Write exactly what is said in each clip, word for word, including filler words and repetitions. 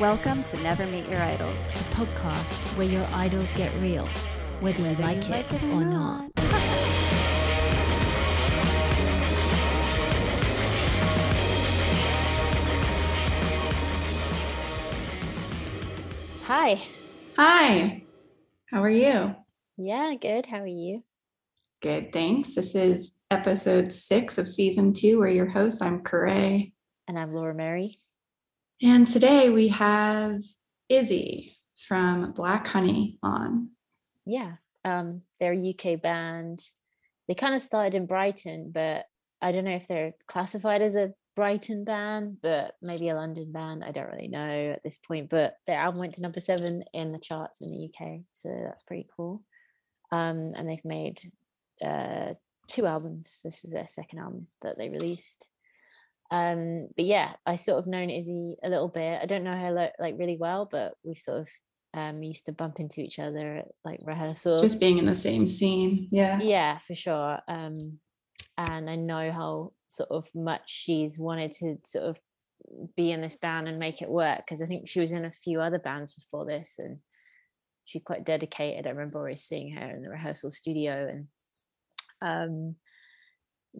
Welcome to Never Meet Your Idols, a podcast where your idols get real, whether, whether you like, you like it, it or not. not. Hi. Hi. How are you? Yeah, good. How are you? Good, thanks. This is episode six of season two. We're your hosts. I'm Corey. And I'm Laura Mary. And today we have Izzy from Black Honey on. Yeah, um, they're a U K band. They kind of started in Brighton, but I don't know if they're classified as a Brighton band, but maybe a London band. I don't really know at this point, but their album went to number seven in the charts in the U K. So that's pretty cool. Um, and they've made uh, two albums. This is their second album that they released. Um, but yeah, I sort of known Izzy a little bit. I don't know her lo- like really well, but we've sort of um used to bump into each other at like rehearsals. Just being in the same scene. Yeah. Yeah, for sure. Um, and I know how sort of much she's wanted to sort of be in this band and make it work, because I think she was in a few other bands before this and she's quite dedicated. I remember always seeing her in the rehearsal studio, and um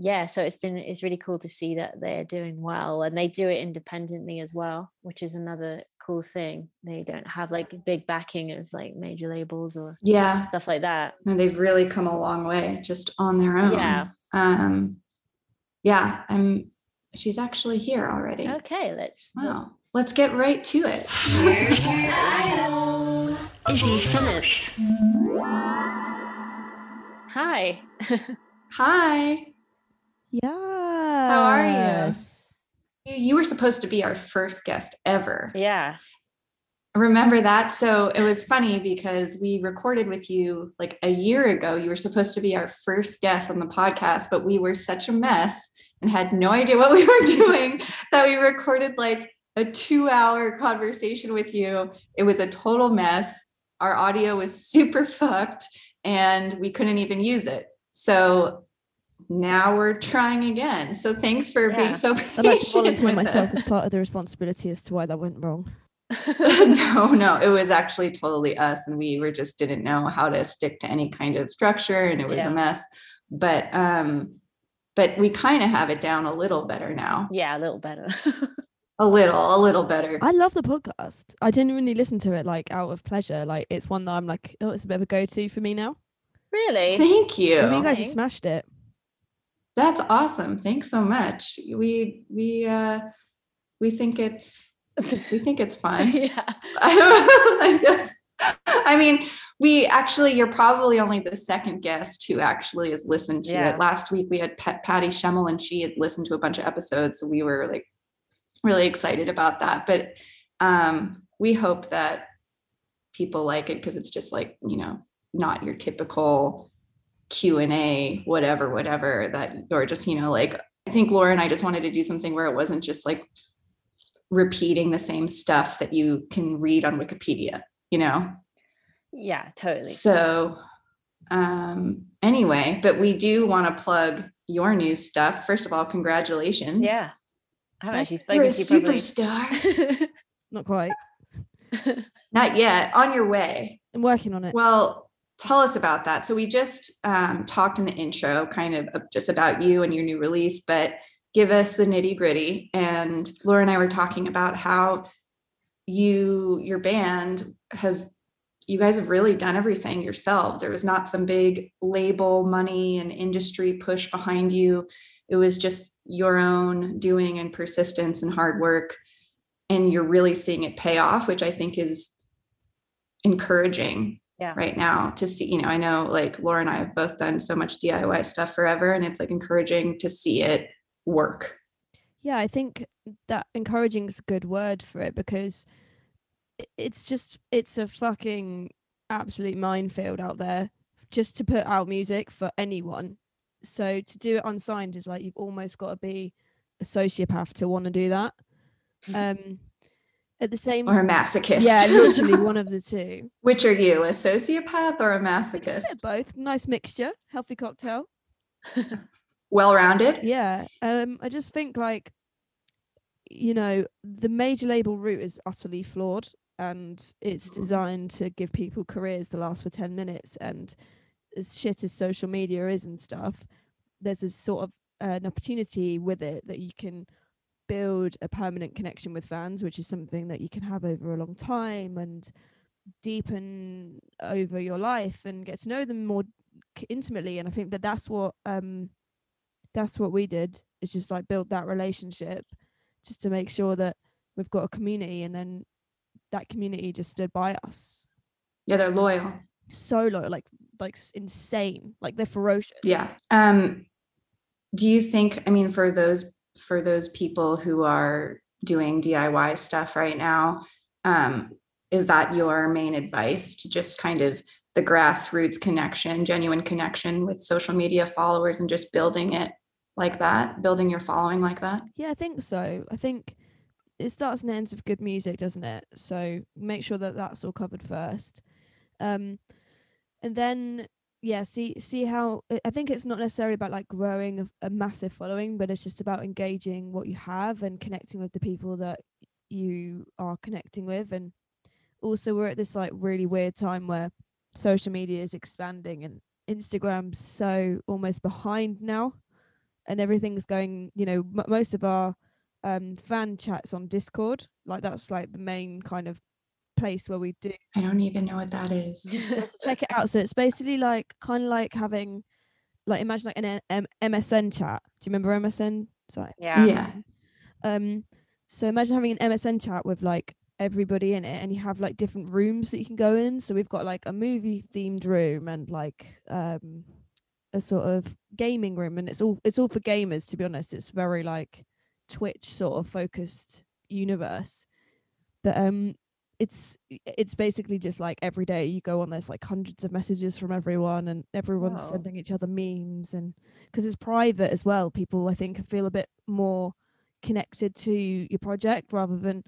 yeah, so it's been it's really cool to see that they're doing well, and they do it independently as well, which is another cool thing. They don't have like big backing of like major labels or yeah stuff like that. No, they've really come a long way just on their own. Yeah. Um, yeah, I'm. She's actually here already. Okay, let's. Wow, let's get right to it. Where's your idol? Izzy Phillips. Hi. Hi. Yeah. How are you? You were supposed to be our first guest ever. Yeah. Remember that? So it was funny because we recorded with you like a year ago. You were supposed to be our first guest on the podcast, but we were such a mess and had no idea what we were doing that we recorded like a two hour conversation with you. It was a total mess. Our audio was super fucked and we couldn't even use it. So now we're trying again. So thanks for yeah. being so patient. I'd like to volunteer myself us. as part of the responsibility as to why that went wrong. no, no, it was actually totally us, and we were just didn't know how to stick to any kind of structure, and it was yeah. a mess. But um, but we kind of have it down a little better now. Yeah, a little better. a little, a little better. I love the podcast. I genuinely listen to it like out of pleasure. Like it's one that I'm like, oh, it's a bit of a go-to for me now. Really? Thank you. I mean, you guys have smashed it. That's awesome. Thanks so much. We we uh, we think it's we think it's fun. yeah. I, guess, I mean, we actually you're probably only the second guest who actually has listened to yeah. it. Last week we had Pat, Patty Schemmel, and she had listened to a bunch of episodes, so we were like really excited about that. But um, we hope that people like it, because it's just like, you know, not your typical Q and A, whatever, whatever that, or just, you know, like, I think Laura and I just wanted to do something where it wasn't just like repeating the same stuff that you can read on Wikipedia, you know? Yeah, totally. So um, anyway, but we do want to plug your new stuff. First of all, congratulations. Yeah. I haven't actually spoken to you probably. Superstar. Not quite. Not yet. On your way. I'm working on it. Well, tell us about that. So we just um, talked in the intro kind of uh, just about you and your new release, but give us the nitty gritty. And Laura and I were talking about how you, your band has you guys have really done everything yourselves. There was not some big label, money, and industry push behind you. It was just your own doing and persistence and hard work. And you're really seeing it pay off, which I think is encouraging yeah. right now to see. You know, I know like Laura and I have both done so much D I Y stuff forever, and it's like encouraging to see it work. Yeah, I think that encouraging is a good word for it, because it's just, it's a fucking absolute minefield out there just to put out music for anyone. So to do it unsigned is like, you've almost got to be a sociopath to want to do that. Um, at the same or a masochist. Yeah, literally one of the two. Which are you, a sociopath or a masochist? They're both. Nice mixture, healthy cocktail. Well-rounded. Yeah. Um, I just think like, you know, the major label route is utterly flawed, and it's designed to give people careers that last for ten minutes. And as shit as social media is and stuff, there's a sort of uh, an opportunity with it that you can build a permanent connection with fans, which is something that you can have over a long time and deepen over your life and get to know them more intimately. And I think that that's what um that's what we did, is just like build that relationship, just to make sure that we've got a community, and then that community just stood by us. Yeah, they're loyal. So loyal, like like insane, like they're ferocious. Yeah. Um, do you think, I mean, for those for those people who are doing D I Y stuff right now, um, is that your main advice, to just kind of the grassroots connection, genuine connection with social media followers, and just building it like that, building your following like that? Yeah, I think so. I think it starts and ends with good music, doesn't it? So make sure that that's all covered first. Um, and then, yeah, see see how, I think it's not necessarily about like growing a, a massive following, but it's just about engaging what you have and connecting with the people that you are connecting with. And also we're at this like really weird time where social media is expanding and Instagram's so almost behind now. And everything's going, you know, m- most of our um, fan chats on Discord, like that's like the main kind of place where we do. I don't even know what that is. So check it out. So it's basically like kind of like having, like imagine like an M- MSN chat. Do you remember M S N? Sorry. Yeah. Yeah. Um. So imagine having an M S N chat with like everybody in it, and you have like different rooms that you can go in. So we've got like a movie themed room and like um. a sort of gaming room, and it's all it's all for gamers, to be honest. It's very like Twitch sort of focused universe, but um it's it's basically just like every day you go on, there's like hundreds of messages from everyone, and everyone's wow. sending each other memes. And because it's private as well, people I think feel a bit more connected to your project, rather than,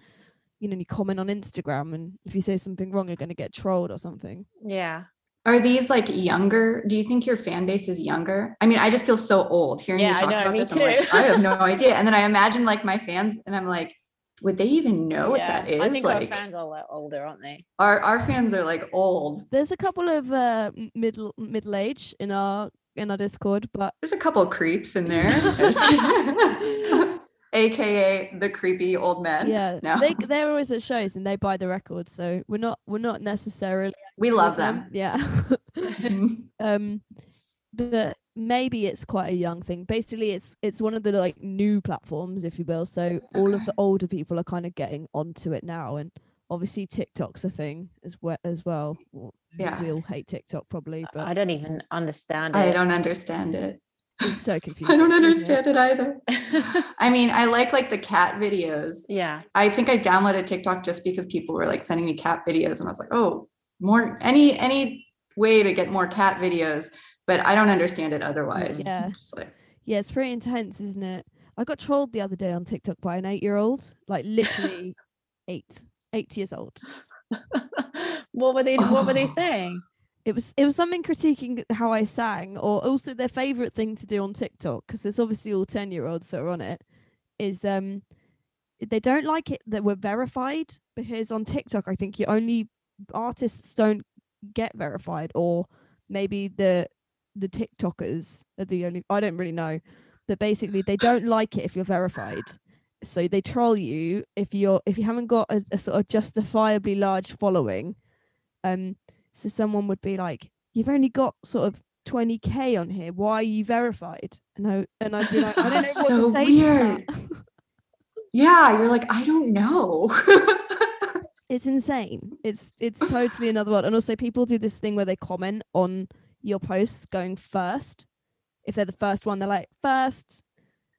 you know, you comment on Instagram and if you say something wrong you're going to get trolled or something. Yeah. Are these like younger? Do you think your fan base is younger? I mean, I just feel so old hearing yeah, you talk I know, about me this. Too. I'm like, I have no idea. And then I imagine like my fans, and I'm like, would they even know yeah, what that is? I think like, our fans are a lot older, aren't they? Our our fans are like old. There's a couple of uh, middle middle age in our in our Discord, but there's a couple of creeps in there. A K A the creepy old men. Yeah, no. they they're always at shows and they buy the records, so we're not we're not necessarily. We love them. them. Yeah. um, but maybe it's quite a young thing. Basically, it's it's one of the like new platforms, if you will. So okay. all of the older people are kind of getting onto it now, and obviously TikTok's a thing as well. As well, yeah. We all hate TikTok probably, but I don't even understand it. I don't understand it. It's so confusing. I don't understand it, it either. I mean, I like like the cat videos. Yeah. I think I downloaded TikTok just because people were like sending me cat videos, and I was like, oh, more any any way to get more cat videos, but I don't understand it otherwise. Yeah. Just like, yeah, it's pretty intense, isn't it? I got trolled the other day on TikTok by an eight-year-old, like literally eight, eight years old. What were they oh. what were they saying? It was it was something critiquing how I sang, or also their favorite thing to do on TikTok, because there's obviously all ten year olds that are on it, is um they don't like it that we're verified, because on TikTok I think you only artists don't get verified, or maybe the the TikTokers are the only, I don't really know, but basically they don't like it if you're verified, so they troll you if you're if you haven't got a, a sort of justifiably large following. Um, So someone would be like, you've only got sort of twenty K on here. Why are you verified? And, I, and I'd be like, I don't know what so to say weird. To that. Yeah, you're like, I don't know. It's insane. It's it's totally another world. And also people do this thing where they comment on your posts going first. If they're the first one, they're like, first.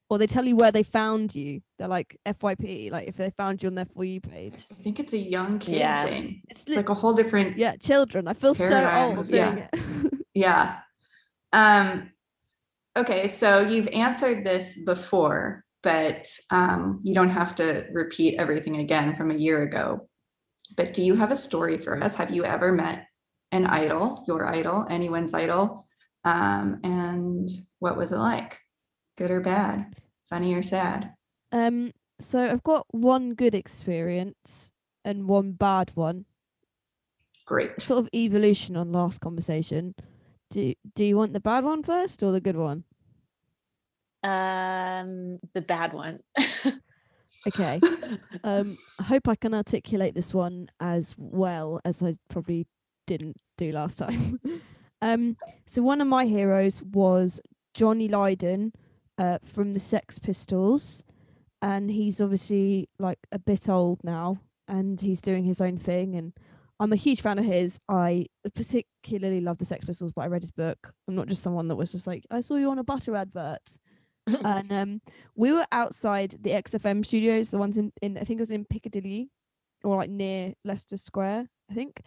Or they tell you where they found you. They're like F Y P, like if they found you on their For You page. I think it's a young kid yeah. thing. It's, li- it's like a whole different Yeah, children. I feel paradigm. So old doing yeah. it. Yeah. Um, okay, so you've answered this before, but um, you don't have to repeat everything again from a year ago. But do you have a story for us? Have you ever met an idol, your idol, anyone's idol? Um, and what was it like? Good or bad? Funny or sad? Um, so I've got one good experience and one bad one. Great. Sort of evolution on last conversation. Do do you want the bad one first or the good one? Um, the bad one. Okay. Um, I hope I can articulate this one as well as I probably didn't do last time. um, so one of my heroes was Johnny Lydon uh, from the Sex Pistols, and he's obviously like a bit old now, and he's doing his own thing. And I'm a huge fan of his. I particularly love the Sex Pistols, but I read his book. I'm not just someone that was just like, I saw you on a butter advert. And um, we were outside the X F M studios, the ones in, in I think it was in Piccadilly or like near Leicester Square, I think.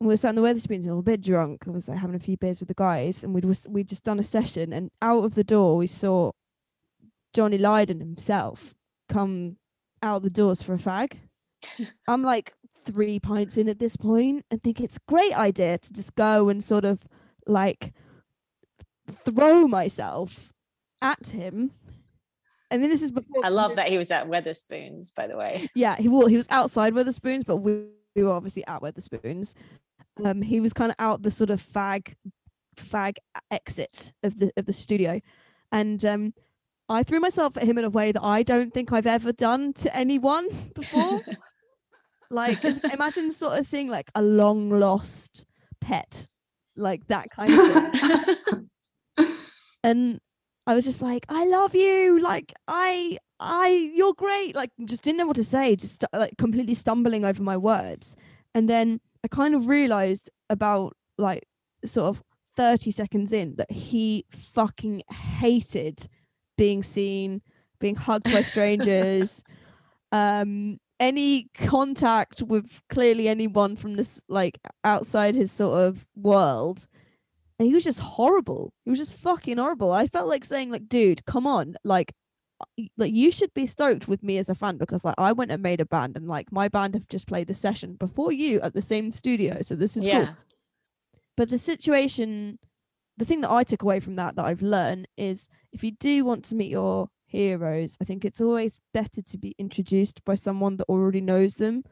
And we were sat in the Wetherspoons and we were a bit drunk. I was like having a few beers with the guys, and we'd we'd just done a session. And out of the door, we saw Johnny Lydon himself come out the doors for a fag. I'm like three pints in at this point, and think it's a great idea to just go and sort of like throw myself at him. I mean, this is before. I love that he was at Wetherspoons, by the way. Yeah, he was. He was outside Wetherspoons, but we, we were obviously at Wetherspoons. Um, he was kind of out the sort of fag, fag exit of the of the studio, and um, I threw myself at him in a way that I don't think I've ever done to anyone before. Like, imagine sort of seeing like a long lost pet, like that kind of thing. And I was just like, I love you. Like, I, I, you're great. Like, just didn't know what to say. Just like completely stumbling over my words. And then I kind of realized about like sort of thirty seconds in that he fucking hated being seen, being hugged by strangers, um, any contact with clearly anyone from this, like outside his sort of world. And he was just horrible. He was just fucking horrible. I felt like saying, like, dude, come on. Like, like you should be stoked with me as a fan, because like I went and made a band, and like my band have just played a session before you at the same studio. So this is yeah. cool. But the situation, the thing that I took away from that, that I've learned is if you do want to meet your heroes, I think it's always better to be introduced by someone that already knows them.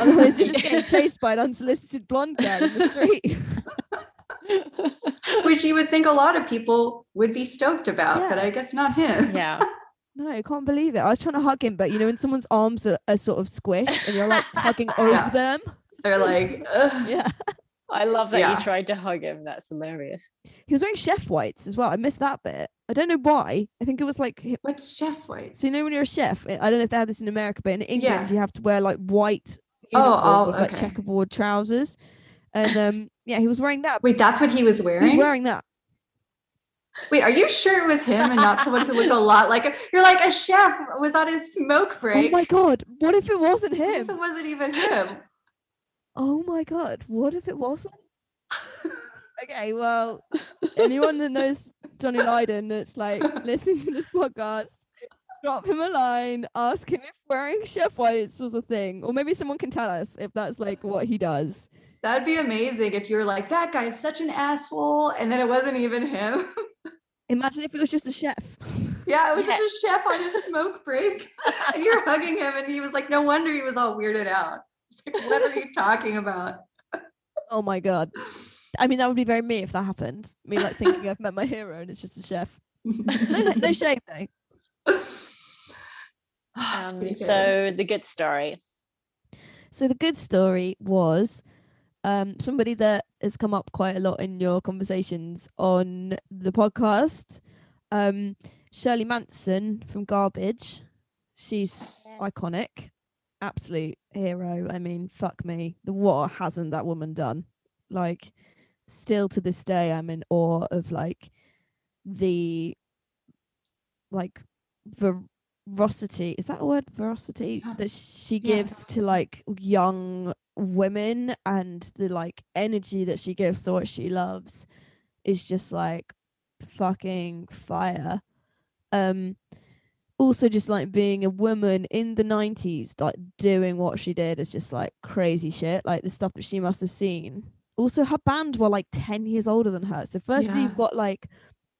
Otherwise you're just getting chased by an unsolicited blonde girl in the street. Which you would think a lot of people would be stoked about, yeah. but I guess not him. Yeah. No, I can't believe it. I was trying to hug him, but you know when someone's arms are, are sort of squished and you're like hugging over yeah. them? They're like, ugh. Yeah. I love that yeah. you tried to hug him. That's hilarious. He was wearing chef whites as well. I missed that bit. I don't know why. I think it was like... What's chef whites? So you know when you're a chef, I don't know if they have this in America, but in England yeah. you have to wear like white uniform oh, oh, with like okay. checkerboard trousers. And um, yeah, he was wearing that. Wait, that's what he was wearing? He was wearing that. Wait, are you sure it was him and not someone who looked a lot like him? You're like, a chef was on his smoke break. Oh my God. What if it wasn't him? What if it wasn't even him? Oh my God. What if it wasn't? Okay, well, anyone that knows Johnny Lydon that's like listening to this podcast, drop him a line, ask him if wearing chef whites was a thing. Or maybe someone can tell us if that's like what he does. That'd be amazing if you were like, that guy's such an asshole, and then it wasn't even him. Imagine if it was just a chef. Yeah, it was yeah. just a chef on his smoke break. And you're hugging him, and he was like, no wonder he was all weirded out. It's like, what are you talking about? Oh my God. I mean, that would be very me if that happened. Me like thinking I've met my hero and it's just a chef. No, no shame though. Um, so the good story. So the good story was um, somebody that has come up quite a lot in your conversations on the podcast, um, Shirley Manson from Garbage. She's iconic, absolute hero. I mean, fuck me, what hasn't that woman done? Like, still to this day, I'm in awe of like the like veracity. Is that a word? Veracity that she gives yeah. to like young women, and the like energy that she gives to what she loves is just like fucking fire. Um, also just like being a woman in the nineties, like doing what she did is just like crazy shit. Like the stuff that she must have seen. Also, her band were like ten years older than her. So firstly, yeah. you've got like,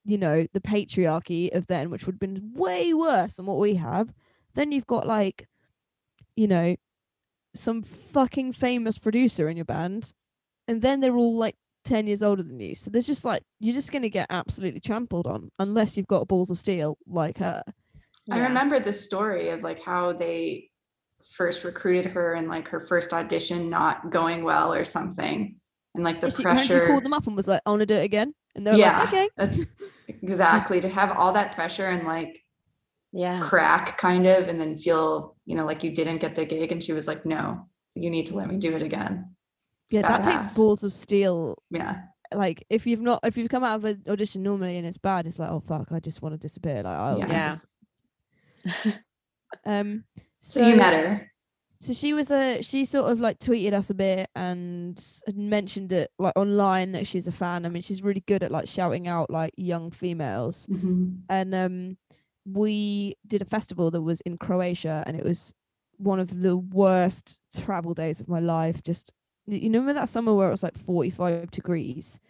you know, the patriarchy of then, which would have been way worse than what we have. Then you've got like, you know, some fucking famous producer in your band, and then they're all like ten years older than you. So there's just like, you're just going to get absolutely trampled on unless you've got balls of steel like her. Yeah. I remember the story of like how they first recruited her and like her first audition not going well or something. And like the and she, pressure. She called them up and was like, I want to do it again. And they were yeah, like, okay. That's exactly to have all that pressure and like yeah, crack kind of, and then feel, you know, like you didn't get the gig. And she was like, no, you need to let me do it again. It's yeah, badass. That takes balls of steel. Yeah. Like if you've not, if you've come out of an audition normally and it's bad, it's like, oh fuck, I just want to disappear. Like, I yeah. yeah. um. So, so you met her. So she was a, she sort of like tweeted us a bit and mentioned it like online that she's a fan. I mean, she's really good at like shouting out like young females. Mm-hmm. And um, we did a festival that was in Croatia, and it was one of the worst travel days of my life. Just, you know, that summer where it was like forty-five degrees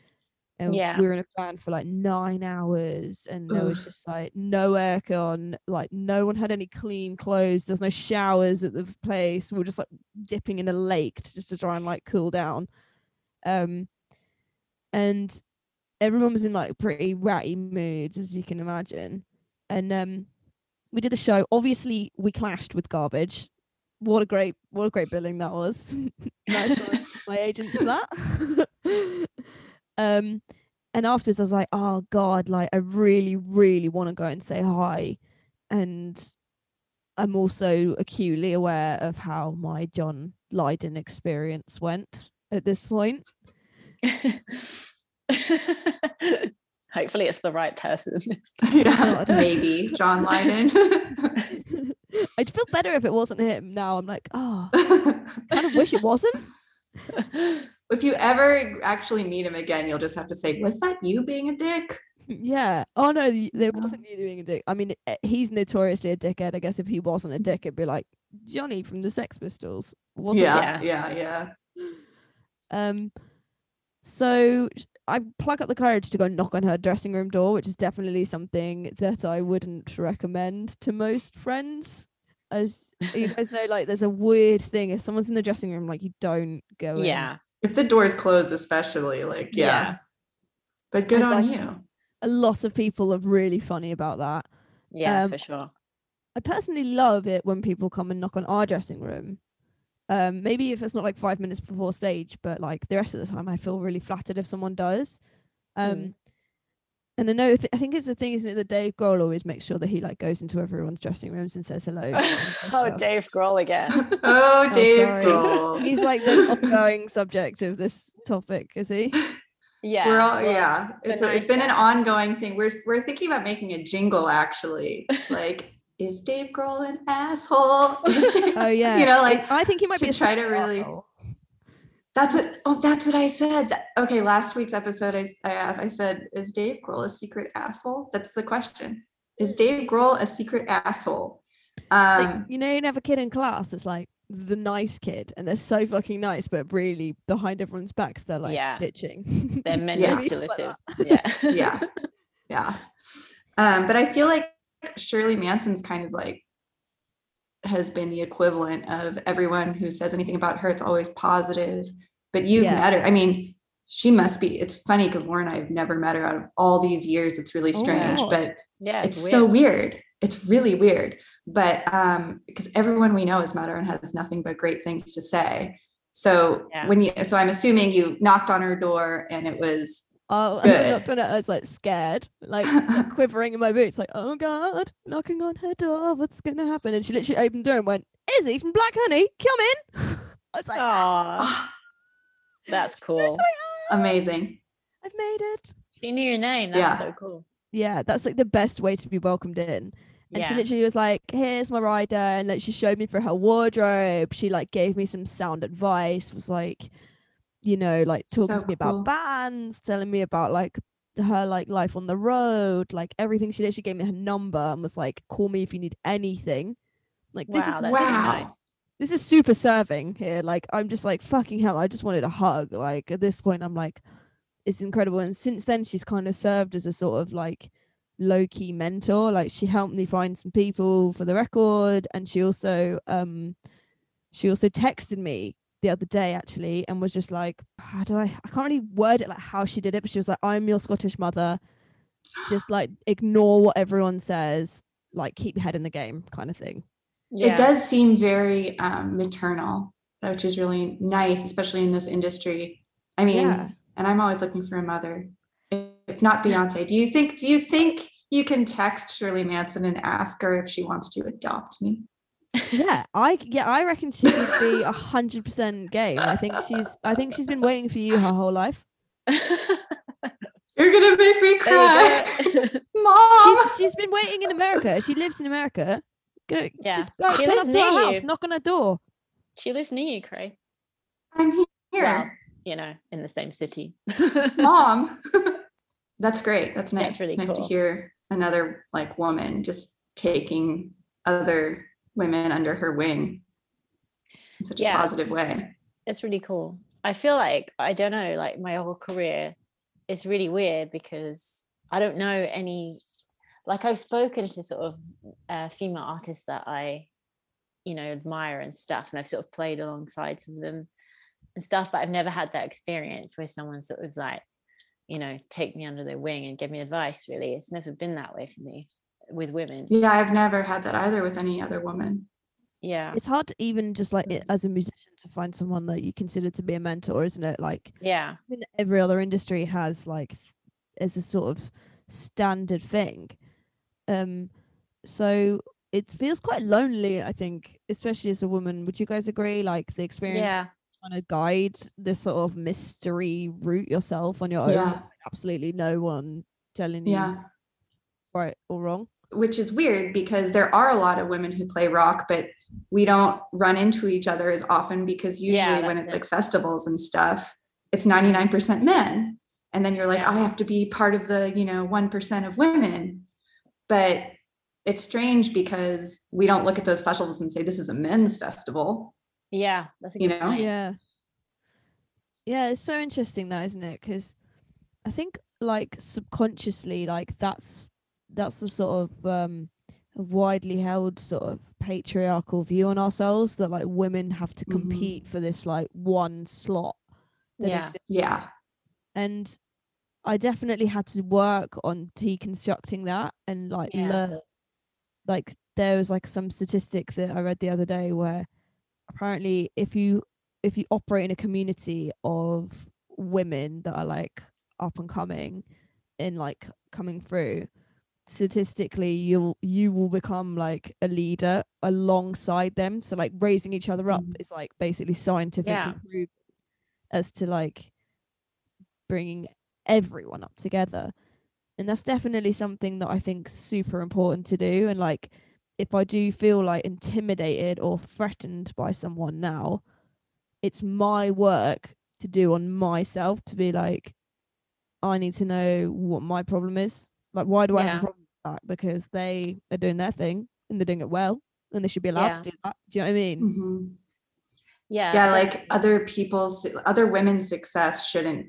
and yeah. we were in a van for like nine hours and Ugh. There was just like no aircon, like no one had any clean clothes. There's no showers at the place. We were just like dipping in a lake to, just to try and like cool down. Um, and everyone was in like pretty ratty moods, as you can imagine. And um, we did the show. Obviously, we clashed with Garbage. What a great, what a great billing that was. Nice one, my agents for that. Um, and afterwards I was like, oh God, like I really, really want to go and say hi. And I'm also acutely aware of how my John Lydon experience went at this point. Hopefully it's the right person next time. Yeah, maybe John Lydon. I'd feel better if it wasn't him now. I'm like, oh, I kind of wish it wasn't. If you ever actually meet him again, you'll just have to say, was that you being a dick? Yeah. Oh, no, there wasn't you being a dick. I mean, he's notoriously a dickhead. I guess if he wasn't a dick, it'd be like, Johnny from the Sex Pistols. Wasn't yeah, yeah, yeah, yeah. Um, so I pluck up the courage to go knock on her dressing room door, which is definitely something that I wouldn't recommend to most friends. As you guys know, like there's a weird thing if someone's in the dressing room, like you don't go in. Yeah. If the door's closed, especially, like yeah. yeah. But good and on like, you. A lot of people are really funny about that. Yeah, um, for sure. I personally love it when people come and knock on our dressing room. Um, maybe if it's not like five minutes before stage, but like the rest of the time, I feel really flattered if someone does. Um, mm. And I know, th- I think it's the thing, isn't it, that Dave Grohl always makes sure that he like goes into everyone's dressing rooms and says hello. Oh, Dave Grohl again. Oh, Dave oh, Grohl. He's like the ongoing subject of this topic, is he? Yeah. We're all, well, yeah. It's, a, it's been an ongoing thing. We're we're thinking about making a jingle, actually. Like, is Dave Grohl an asshole? Is Dave, oh, yeah. You know, like, I think he might be a try to really. Asshole. That's what, oh, that's what I said. Okay, last week's episode, I, I asked, I said, is Dave Grohl a secret asshole? That's the question. Is Dave Grohl a secret asshole? Um, like, you know, you have a kid in class that's like the nice kid, and they're so fucking nice, but really behind everyone's backs, they're like yeah. bitching. They're manipulative. Yeah. yeah. Yeah. Yeah. Um, but I feel like Shirley Manson's kind of like, has been the equivalent of everyone who says anything about her, it's always positive. But you've yeah. met her. I mean, she must be, it's funny because Lauren and I have never met her out of all these years. It's really strange, oh, but yeah, it's, it's weird. so weird. It's really weird. But um, because everyone we know has met her and has nothing but great things to say. So yeah. when you, so I'm assuming you knocked on her door and it was Oh, good. I knocked on it. I was like scared, like quivering in my boots, like, oh God, knocking on her door. What's going to happen? And she literally opened the door and went, Izzy from Black Honey, come in. I was like, oh, that's cool. Was like, oh, amazing. I've made it. She knew your name. That's yeah. so cool. Yeah. That's like the best way to be welcomed in. And yeah. she literally was like, here's my rider. And like, she showed me for her wardrobe. She like gave me some sound advice, was like, you know, like talking so to me cool. about bands, telling me about like her like life on the road, like everything. She literally gave me her number and was like, call me if you need anything. Like wow, this is wow. nice. This is super serving here. Like I'm just like, fucking hell, I just wanted a hug. Like at this point I'm like, it's incredible. And since then she's kind of served as a sort of like low-key mentor. Like she helped me find some people for the record, and she also um she also texted me the other day actually and was just like, how do I I can't really word it like how she did it, but she was like, I'm your Scottish mother, just like ignore what everyone says, like keep your head in the game kind of thing. Yeah. It does seem very um maternal, which is really nice, especially in this industry. I mean yeah. and I'm always looking for a mother, if not Beyonce. do you think do you think you can text Shirley Manson and ask her if she wants to adopt me? yeah I yeah I reckon she would be a hundred percent game. I think she's I think she's been waiting for you her whole life. You're gonna make me cry. Mom, she's, she's been waiting in America. She lives in America. Go, yeah just go, she lives near you. House, knock on her door. She lives near you, Cray. I'm here. Well, you know, in the same city. Mom. That's great. That's nice. That's really it's nice cool. to hear another like woman just taking other women under her wing in such yeah. a positive way. It's really cool. I feel like, I don't know, like my whole career is really weird because I don't know any, like I've spoken to sort of uh, female artists that I, you know, admire and stuff, and I've sort of played alongside some of them and stuff, but I've never had that experience where someone sort of like, you know, take me under their wing and give me advice. Really, it's never been that way for me with women. Yeah, I've never had that either with any other woman. Yeah, it's hard to even just like it, as a musician to find someone that you consider to be a mentor, isn't it? Like yeah, I mean, every other industry has like as a sort of standard thing. Um, so it feels quite lonely, I think, especially as a woman. Would you guys agree? Like the experience yeah. trying to guide this sort of mystery route yourself on your own. Yeah. Absolutely no one telling you yeah. right or wrong. Which is weird because there are a lot of women who play rock, but we don't run into each other as often because usually yeah, when it's it. like festivals and stuff, it's ninety-nine percent men. And then you're like, yeah. I have to be part of the, you know, one percent of women. But it's strange because we don't look at those festivals and say, this is a men's festival. Yeah. That's a good you know? Point. Yeah. Yeah. It's so interesting though, isn't it? Because I think like subconsciously, like that's, that's the sort of um widely held sort of patriarchal view on ourselves that like women have to compete mm-hmm. for this like one slot that yeah exists. Yeah, and I definitely had to work on deconstructing that and like yeah. learn. Like there was like some statistic that I read the other day where apparently if you if you operate in a community of women that are like up and coming and like coming through, statistically you'll you will become like a leader alongside them. So like raising each other up is like basically scientifically yeah. proved as to like bringing everyone up together. And that's definitely something that I think is super important to do. And like if I do feel like intimidated or threatened by someone now, it's my work to do on myself to be like, I need to know what my problem is. Like, why do I yeah. have a problem with that? Because they are doing their thing and they're doing it well and they should be allowed yeah. to do that. Do you know what I mean? Mm-hmm. Yeah. Yeah, like other people's, other women's success shouldn't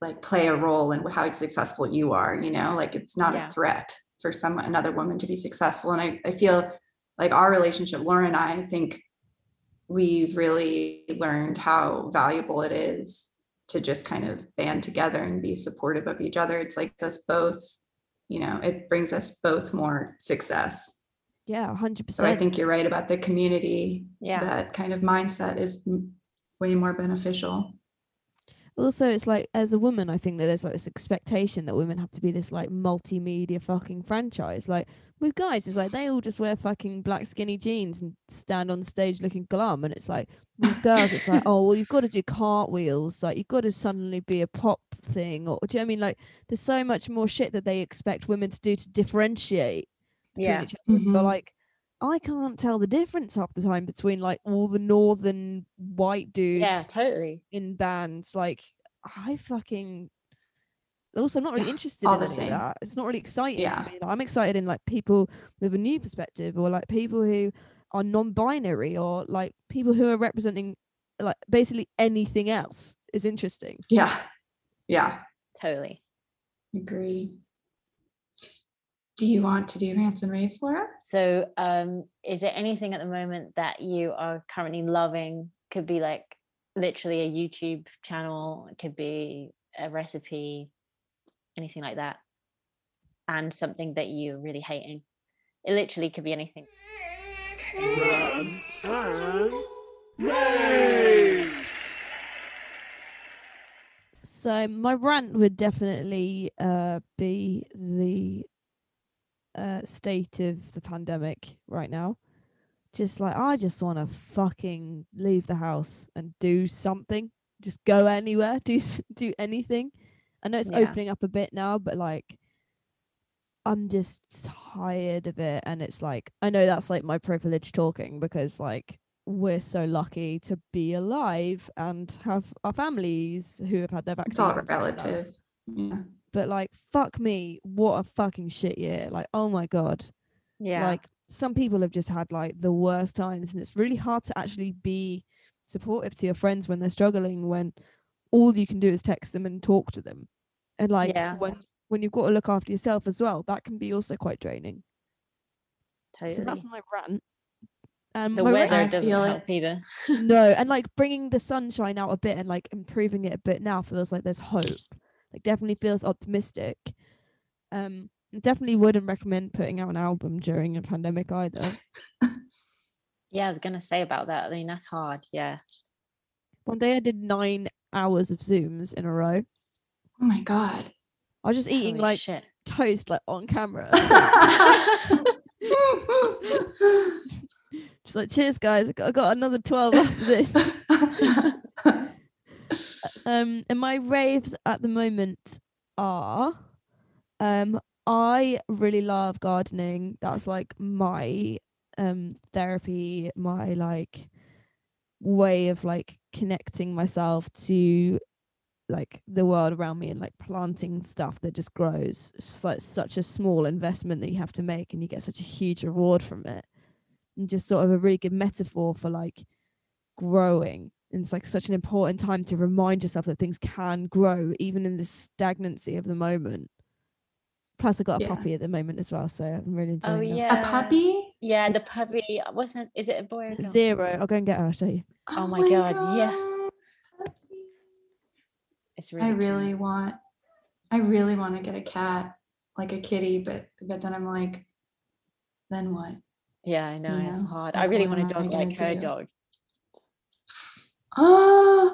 like play a role in how successful you are, you know? Like it's not yeah. a threat for some another woman to be successful. And I, I feel like our relationship, Laura and I, I think we've really learned how valuable it is to just kind of band together and be supportive of each other. It's like us both, you know, it brings us both more success. Yeah, one hundred percent. So I think you're right about the community. Yeah. That kind of mindset is way more beneficial. Also, it's like, as a woman, I think that there's like this expectation that women have to be this like multimedia fucking franchise. Like with guys, it's like they all just wear fucking black skinny jeans and stand on stage looking glum. And it's like with girls, it's like, oh well, you've got to do cartwheels, like you've got to suddenly be a pop thing, or do you know what I mean? Like there's so much more shit that they expect women to do to differentiate between yeah. each other. Mm-hmm. But like, I can't tell the difference half the time between like all the northern white dudes yeah, totally. in bands. Like I fucking also I'm not really yeah, interested in any of that. It's not really exciting yeah. to me. Like, I'm excited in like people with a new perspective, or like people who are non-binary, or like people who are representing like basically anything else is interesting. Yeah. Yeah. Totally. Agree. Do you want to do rants and raves, Laura? So um, is there anything at the moment that you are currently loving? Could be like literally a YouTube channel, it could be a recipe, anything like that. And something that you're really hating. It literally could be anything. Rants and raves. So my rant would definitely uh, be the Uh, state of the pandemic right now. Just like, I just want to fucking leave the house and do something, just go anywhere, do do anything. I know it's yeah. opening up a bit now, but like I'm just tired of it. And it's like, I know that's like my privilege talking, because like we're so lucky to be alive and have our families who have had their vaccine. It's all relative. Yeah. But like, fuck me, what a fucking shit year. Like, oh my God. Yeah. Like, some people have just had like the worst times, and it's really hard to actually be supportive to your friends when they're struggling, when all you can do is text them and talk to them. And like, yeah. when, when you've got to look after yourself as well, that can be also quite draining. Totally. So that's my rant. Um, the weather doesn't help either. No, and like bringing the sunshine out a bit and like improving it a bit now feels like there's hope. Like, definitely feels optimistic. Um, definitely wouldn't recommend putting out an album during a pandemic either. Yeah, I was gonna say about that. I mean, that's hard. Yeah. One day I did nine hours of Zooms in a row. Oh my God! I was just Holy eating like shit. toast, like on camera. Just like, cheers, guys! I got, I got another twelve after this. Um, and my raves at the moment are, um, I really love gardening. That's like my um therapy, my like way of like connecting myself to like the world around me, and like planting stuff that just grows. It's just like such a small investment that you have to make, and you get such a huge reward from it. And just sort of a really good metaphor for like growing. And it's like such an important time to remind yourself that things can grow, even in the stagnancy of the moment. Plus, I got a yeah. puppy at the moment as well, so I'm really enjoying oh, that. Oh yeah, a puppy? Yeah, the puppy. Wasn't? Is it a boy or girl? Zero. I'll go and get her. I'll show you. Oh, oh my, my God. God! Yes. It's really. I really cute. want. I really want to get a cat, like a kitty, but but then I'm like, then what? Yeah, I know, you know? It's hard. Like, I really want a dog like her do? dog. Oh.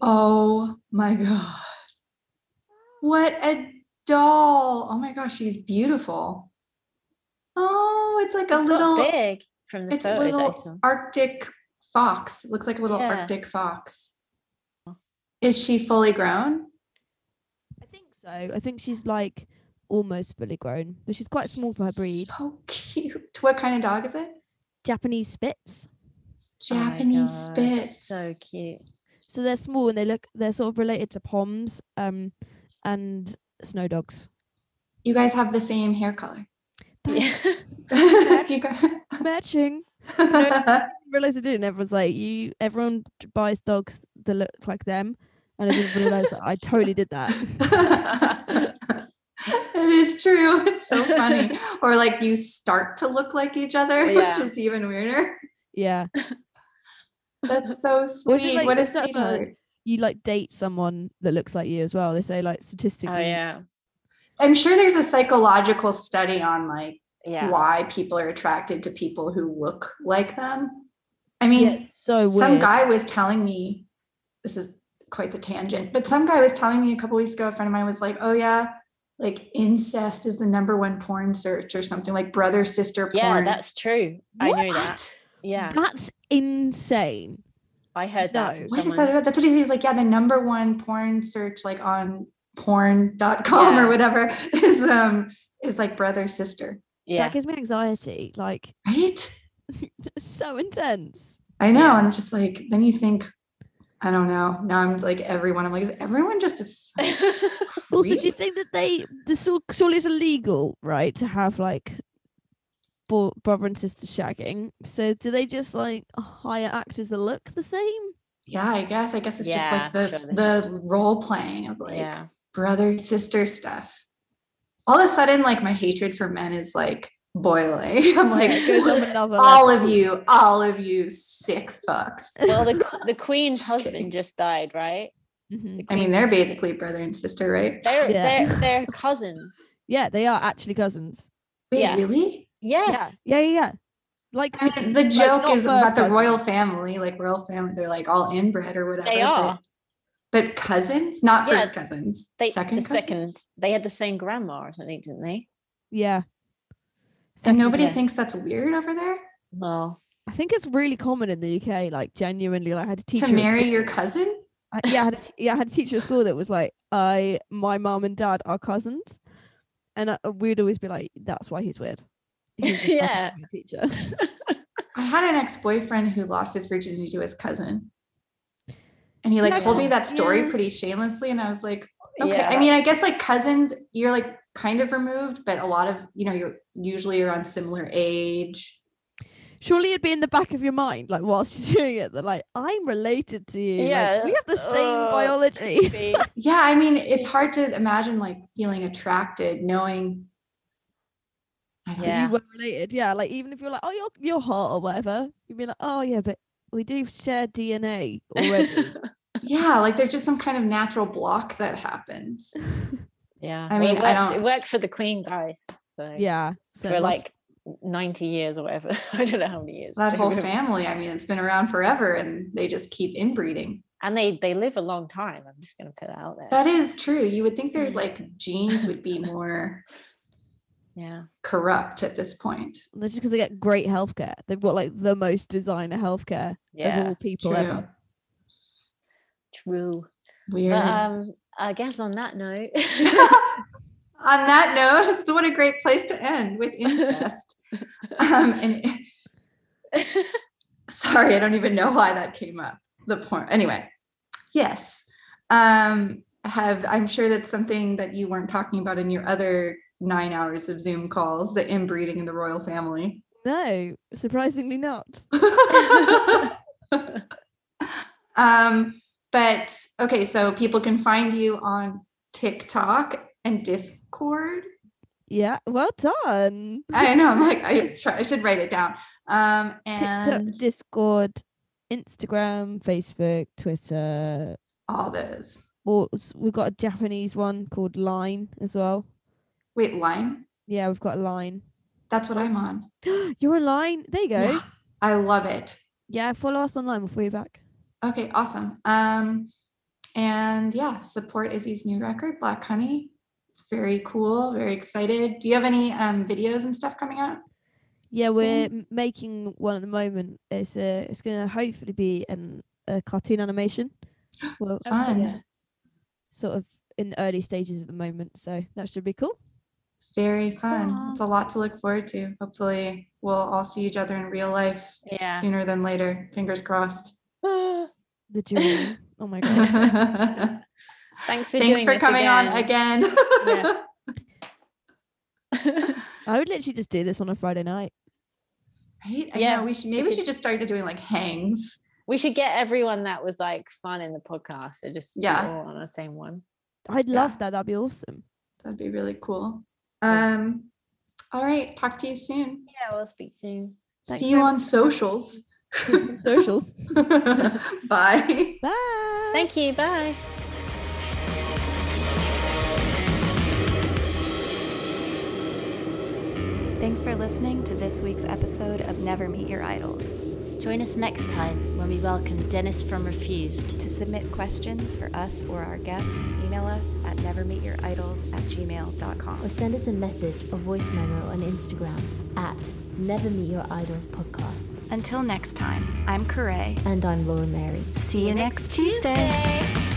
Oh my God, what a doll. Oh my gosh, she's beautiful. Oh, it's like it's a little big from the it's photos little I saw. Arctic fox. It looks like a little yeah. Arctic fox. Is she fully grown? I think so. I think she's like almost fully grown, but she's quite small for her breed. So cute. What kind of dog is it? Japanese Spitz. Japanese oh Spitz, so cute. So they're small, and they look they're sort of related to poms um and snow dogs. You guys have the same hair color. Yeah. Matching. Matching. You know, I realized I didn't. Everyone's like, you. Everyone buys dogs that look like them, and I didn't realize that I totally did that. It is true. It's so funny. Or like you start to look like each other, yeah. which is even weirder. Yeah. That's so sweet. Like, what is that? Like, you like date someone that looks like you as well. They say like statistically. Oh yeah. I'm sure there's a psychological study on like yeah. why people are attracted to people who look like them. I mean, yeah, so weird. Some guy was telling me, this is quite the tangent, but some guy was telling me a couple weeks ago, a friend of mine was like, oh yeah, like incest is the number one porn search or something, like brother sister porn. Yeah, that's true. What? I knew that. Yeah. That's insane. I heard that. No, from what is that about? That's what he says. Like, yeah, the number one porn search, like on porn dot com yeah. or whatever, is um is like brother sister. Yeah, that gives me anxiety. Like, right? So intense. I know. Yeah. I'm just like, then you think, I don't know. Now I'm like, everyone. I'm like, is everyone just a? Also, do you think that they? This surely is illegal, right? To have like. Brother and sister shagging, so do they just like hire actors that look the same? Yeah, I guess I guess it's yeah, just like the surely. the role playing of like yeah. brother sister stuff. All of a sudden, like my hatred for men is like boiling. I'm like, yeah, all of you, all of you sick fucks. Well, the the Queen's husband kidding. just died, right? Mm-hmm. I mean, they're basically brother and sister, right? They're yeah. they're they're cousins. Yeah, they are actually cousins. Wait, yeah. really? Yes. Yeah, yeah, yeah. Like, I mean, the joke like is about the cousin. royal family, like royal family. They're like all inbred or whatever. They are, but, but cousins, not yeah. first cousins. They, second, the cousins? second. They had the same grandma or something, didn't they? Yeah. Second, and nobody yeah. thinks that's weird over there. Well, I think it's really common in the U K. Like, genuinely, like I had a teacher to marry your cousin. I, yeah, I had a t- yeah, I had a teacher at school that was like, I, my mom and dad are cousins, and I, we'd always be like, that's why he's weird. Yeah. Teacher. I had an ex-boyfriend who lost his virginity to his cousin, and he like yeah. told me that story yeah. pretty shamelessly, and I was like, okay. Yeah, I mean, I guess like cousins, you're like kind of removed, but a lot of, you know, you're usually around similar age. Surely it'd be in the back of your mind, like whilst you're doing it, that like I'm related to you. Yeah, like, we have the same oh, biology. Yeah, I mean, it's hard to imagine like feeling attracted, knowing. Yeah. You were related, yeah. Like even if you're like, oh, you're you're hot or whatever, you'd be like, oh yeah, but we do share D N A already. Yeah, like there's just some kind of natural block that happens. Yeah, I mean, well, it, worked, I don't... it worked for the Queen, guys. So yeah, so for like must... ninety years or whatever. I don't know how many years. That whole family. I mean, it's been around forever, and they just keep inbreeding. And they they live a long time. I'm just going to put that out there. That is true. You would think their like genes would be more. Yeah, corrupt at this point. That's just because they get great healthcare. They've got like the most designer healthcare yeah, of all people true. ever. True. Weird. But, um, I guess on that note. On that note, so what a great place to end with incest. um, and sorry, I don't even know why that came up. The porn. Anyway, yes, um, have I'm sure that's something that you weren't talking about in your other. Nine hours of Zoom calls, the inbreeding in the royal family. No, surprisingly not. um, but okay, so people can find you on TikTok and Discord. Yeah, well done. I know. I'm like, I, try, I should write it down. Um, and TikTok, Discord, Instagram, Facebook, Twitter, all those. Or we've got a Japanese one called Line as well. Wait, Line? Yeah, we've got Line. That's what I'm on. You're a Line. There you go. Yeah, I love it. Yeah, follow us online before you're back. Okay, awesome. Um, and yeah, support Izzy's new record, Black Honey. It's very cool. Very excited. Do you have any um videos and stuff coming out? Yeah, soon? We're making one at the moment. It's a, it's gonna hopefully be an, a cartoon animation. Well, fun. Yeah, sort of in the early stages at the moment, so that should be cool. Very fun. Aww. It's a lot to look forward to. Hopefully we'll all see each other in real life yeah. sooner than later. Fingers crossed. The dream. Oh my god. Thanks for Thanks doing for this coming again. on again. Yeah. I would literally just do this on a Friday night. Right? I yeah. know. We should maybe we, we should just start doing like hangs. We should get everyone that was like fun in the podcast to just yeah. all on the same one. I'd love yeah. that. That'd be awesome. That'd be really cool. Um all right, talk to you soon. Yeah, we'll speak soon. Thanks. See you on socials. Socials. Bye. Bye. Thank you. Bye. Thanks for listening to this week's episode of Never Meet Your Idols. Join us next time when we welcome Dennis from Refused. To submit questions for us or our guests, email us at nevermeetyouриdols at gmail dot com. Or send us a message or voice memo on Instagram at nevermeetyouridolspodcast. Until next time, I'm Corée. And I'm Laura Mary. See you, See you next, next Tuesday. Tuesday.